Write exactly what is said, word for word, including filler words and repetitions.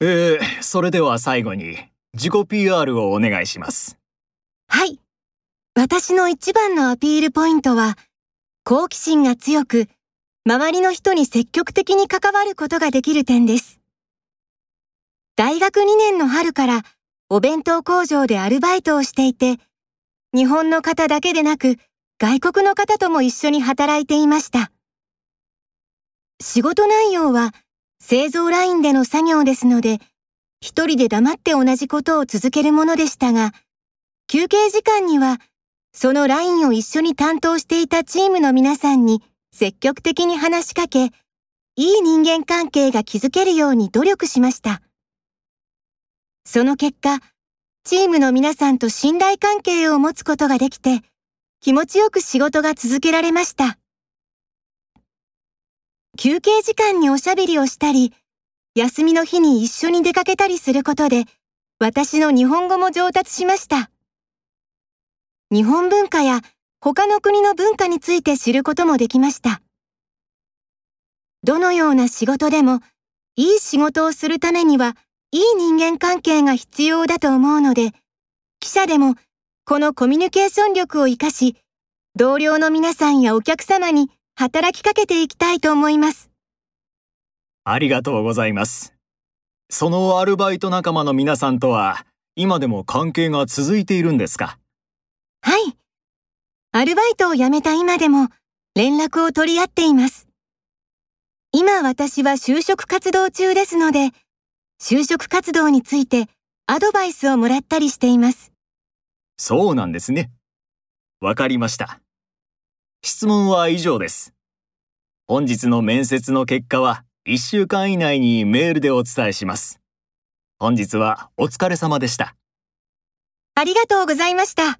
えー、それでは最後に自己 ピーアール をお願いします。はい。私の一番のアピールポイントは、好奇心が強く、周りの人に積極的に関わることができる点です。大学にねんの春からお弁当工場でアルバイトをしていて、日本の方だけでなく外国の方とも一緒に働いていました。仕事内容は製造ラインでの作業ですので、一人で黙って同じことを続けるものでしたが、休憩時間にはそのラインを一緒に担当していたチームの皆さんに積極的に話しかけ、いい人間関係が築けるように努力しました。その結果、チームの皆さんと信頼関係を持つことができて、気持ちよく仕事が続けられました。休憩時間におしゃべりをしたり、休みの日に一緒に出かけたりすることで、私の日本語も上達しました。日本文化や他の国の文化について知ることもできました。どのような仕事でも、いい仕事をするためには、いい人間関係が必要だと思うので、記者でもこのコミュニケーション力を活かし、同僚の皆さんやお客様に働きかけていきたいと思います。ありがとうございます。そのアルバイト仲間の皆さんとは、今でも関係が続いているんですか？はい。アルバイトを辞めた今でも連絡を取り合っています。今私は就職活動中ですので、就職活動についてアドバイスをもらったりしています。そうなんですね。わかりました。質問は以上です。本日の面接の結果はいっしゅうかん以内にメールでお伝えします。本日はお疲れ様でした。ありがとうございました。